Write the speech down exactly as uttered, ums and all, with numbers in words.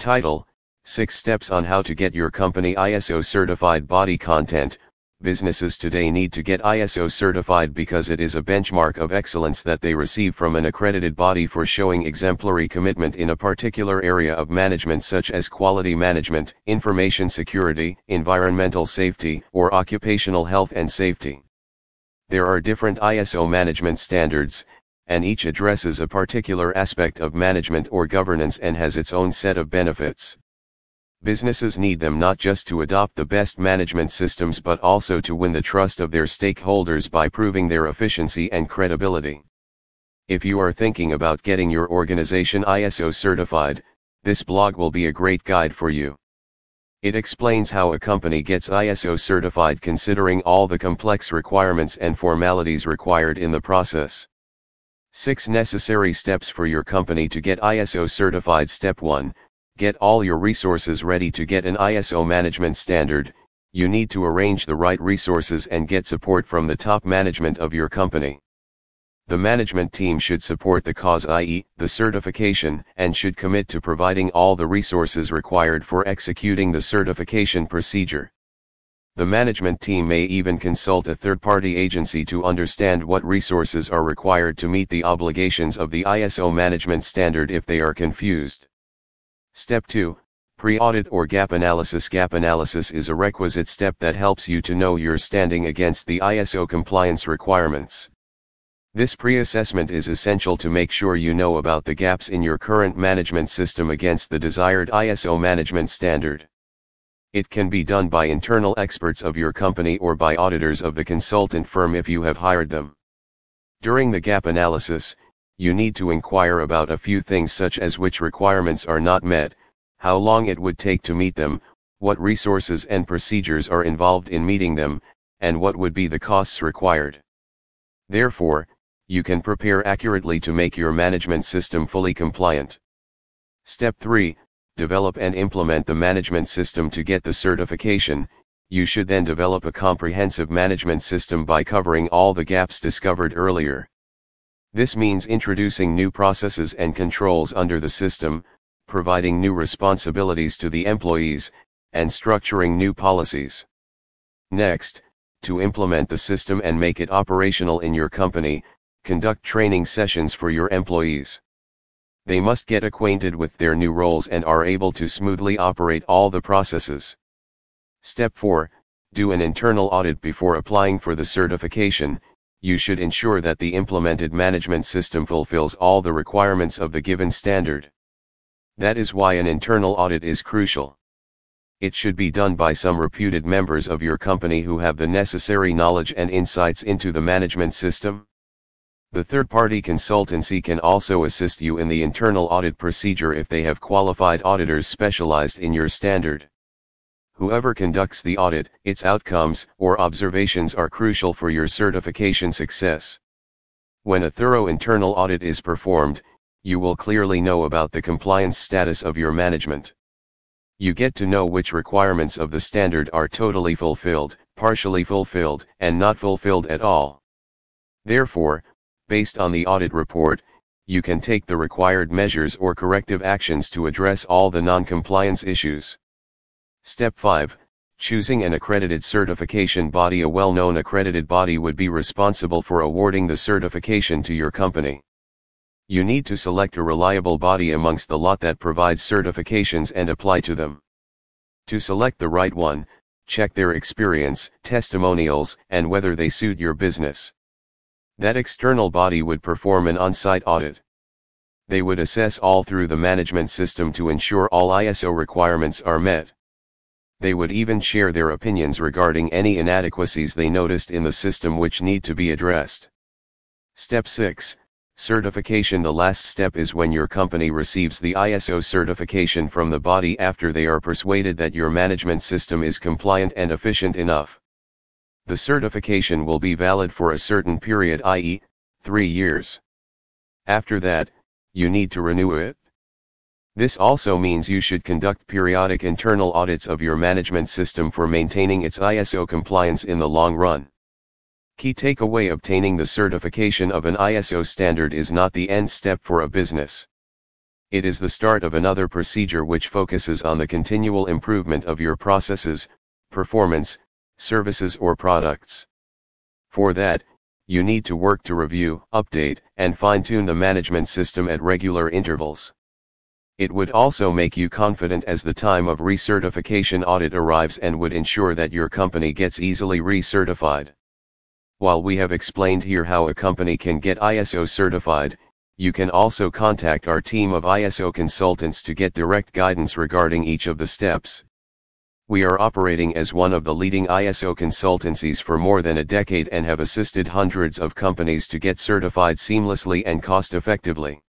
Title, six Steps on How to Get Your Company I S O Certified Body Content. Businesses today need to get I S O certified because it is a benchmark of excellence that they receive from an accredited body for showing exemplary commitment in a particular area of management such as quality management, information security, environmental safety, or occupational health and safety. There are different I S O management standards, and each addresses a particular aspect of management or governance and has its own set of benefits. Businesses need them not just to adopt the best management systems but also to win the trust of their stakeholders by proving their efficiency and credibility. If you are thinking about getting your organization I S O certified, this blog will be a great guide for you. It explains how a company gets I S O certified considering all the complex requirements and formalities required in the process. six Necessary Steps for Your Company to Get I S O Certified. Step one. Get all your resources ready. To get an I S O management standard, you need to arrange the right resources and get support from the top management of your company. The management team should support the cause, that is, the certification, and should commit to providing all the resources required for executing the certification procedure. The management team may even consult a third-party agency to understand what resources are required to meet the obligations of the I S O management standard if they are confused. Step two. Pre-audit or gap analysis. Gap analysis is a requisite step that helps you to know your standing against the I S O compliance requirements. This pre-assessment is essential to make sure you know about the gaps in your current management system against the desired I S O management standard. It can be done by internal experts of your company or by auditors of the consultant firm if you have hired them. During the gap analysis, you need to inquire about a few things such as which requirements are not met, how long it would take to meet them, what resources and procedures are involved in meeting them, and what would be the costs required. Therefore, you can prepare accurately to make your management system fully compliant. Step three. Develop and implement the management system. To get the certification, you should then develop a comprehensive management system by covering all the gaps discovered earlier. This means introducing new processes and controls under the system, providing new responsibilities to the employees, and structuring new policies. Next, to implement the system and make it operational in your company, conduct training sessions for your employees. They must get acquainted with their new roles and are able to smoothly operate all the processes. Step four. Do an internal audit. Before applying for the certification, you should ensure that the implemented management system fulfills all the requirements of the given standard. That is why an internal audit is crucial. It should be done by some reputed members of your company who have the necessary knowledge and insights into the management system. The third-party consultancy can also assist you in the internal audit procedure if they have qualified auditors specialized in your standard. Whoever conducts the audit, its outcomes or observations are crucial for your certification success. When a thorough internal audit is performed, you will clearly know about the compliance status of your management. You get to know which requirements of the standard are totally fulfilled, partially fulfilled, and not fulfilled at all. Therefore, based on the audit report, you can take the required measures or corrective actions to address all the non-compliance issues. Step five. Choosing an accredited certification body. A well-known accredited body would be responsible for awarding the certification to your company. You need to select a reliable body amongst the lot that provides certifications and apply to them. To select the right one, check their experience, testimonials, and whether they suit your business. That external body would perform an on-site audit. They would assess all through the management system to ensure all I S O requirements are met. They would even share their opinions regarding any inadequacies they noticed in the system which need to be addressed. Step six. Certification. The last step is when your company receives the I S O certification from the body after they are persuaded that your management system is compliant and efficient enough. The certification will be valid for a certain period, that is, three years. After that, you need to renew it. This also means you should conduct periodic internal audits of your management system for maintaining its I S O compliance in the long run. Key takeaway: obtaining the certification of an I S O standard is not the end step for a business. It is the start of another procedure which focuses on the continual improvement of your processes, performance, services or products. For that, you need to work to review, update, and fine-tune the management system at regular intervals. It would also make you confident as the time of recertification audit arrives and would ensure that your company gets easily recertified. While we have explained here how a company can get I S O certified, you can also contact our team of I S O consultants to get direct guidance regarding each of the steps. We are operating as one of the leading I S O consultancies for more than a decade and have assisted hundreds of companies to get certified seamlessly and cost-effectively.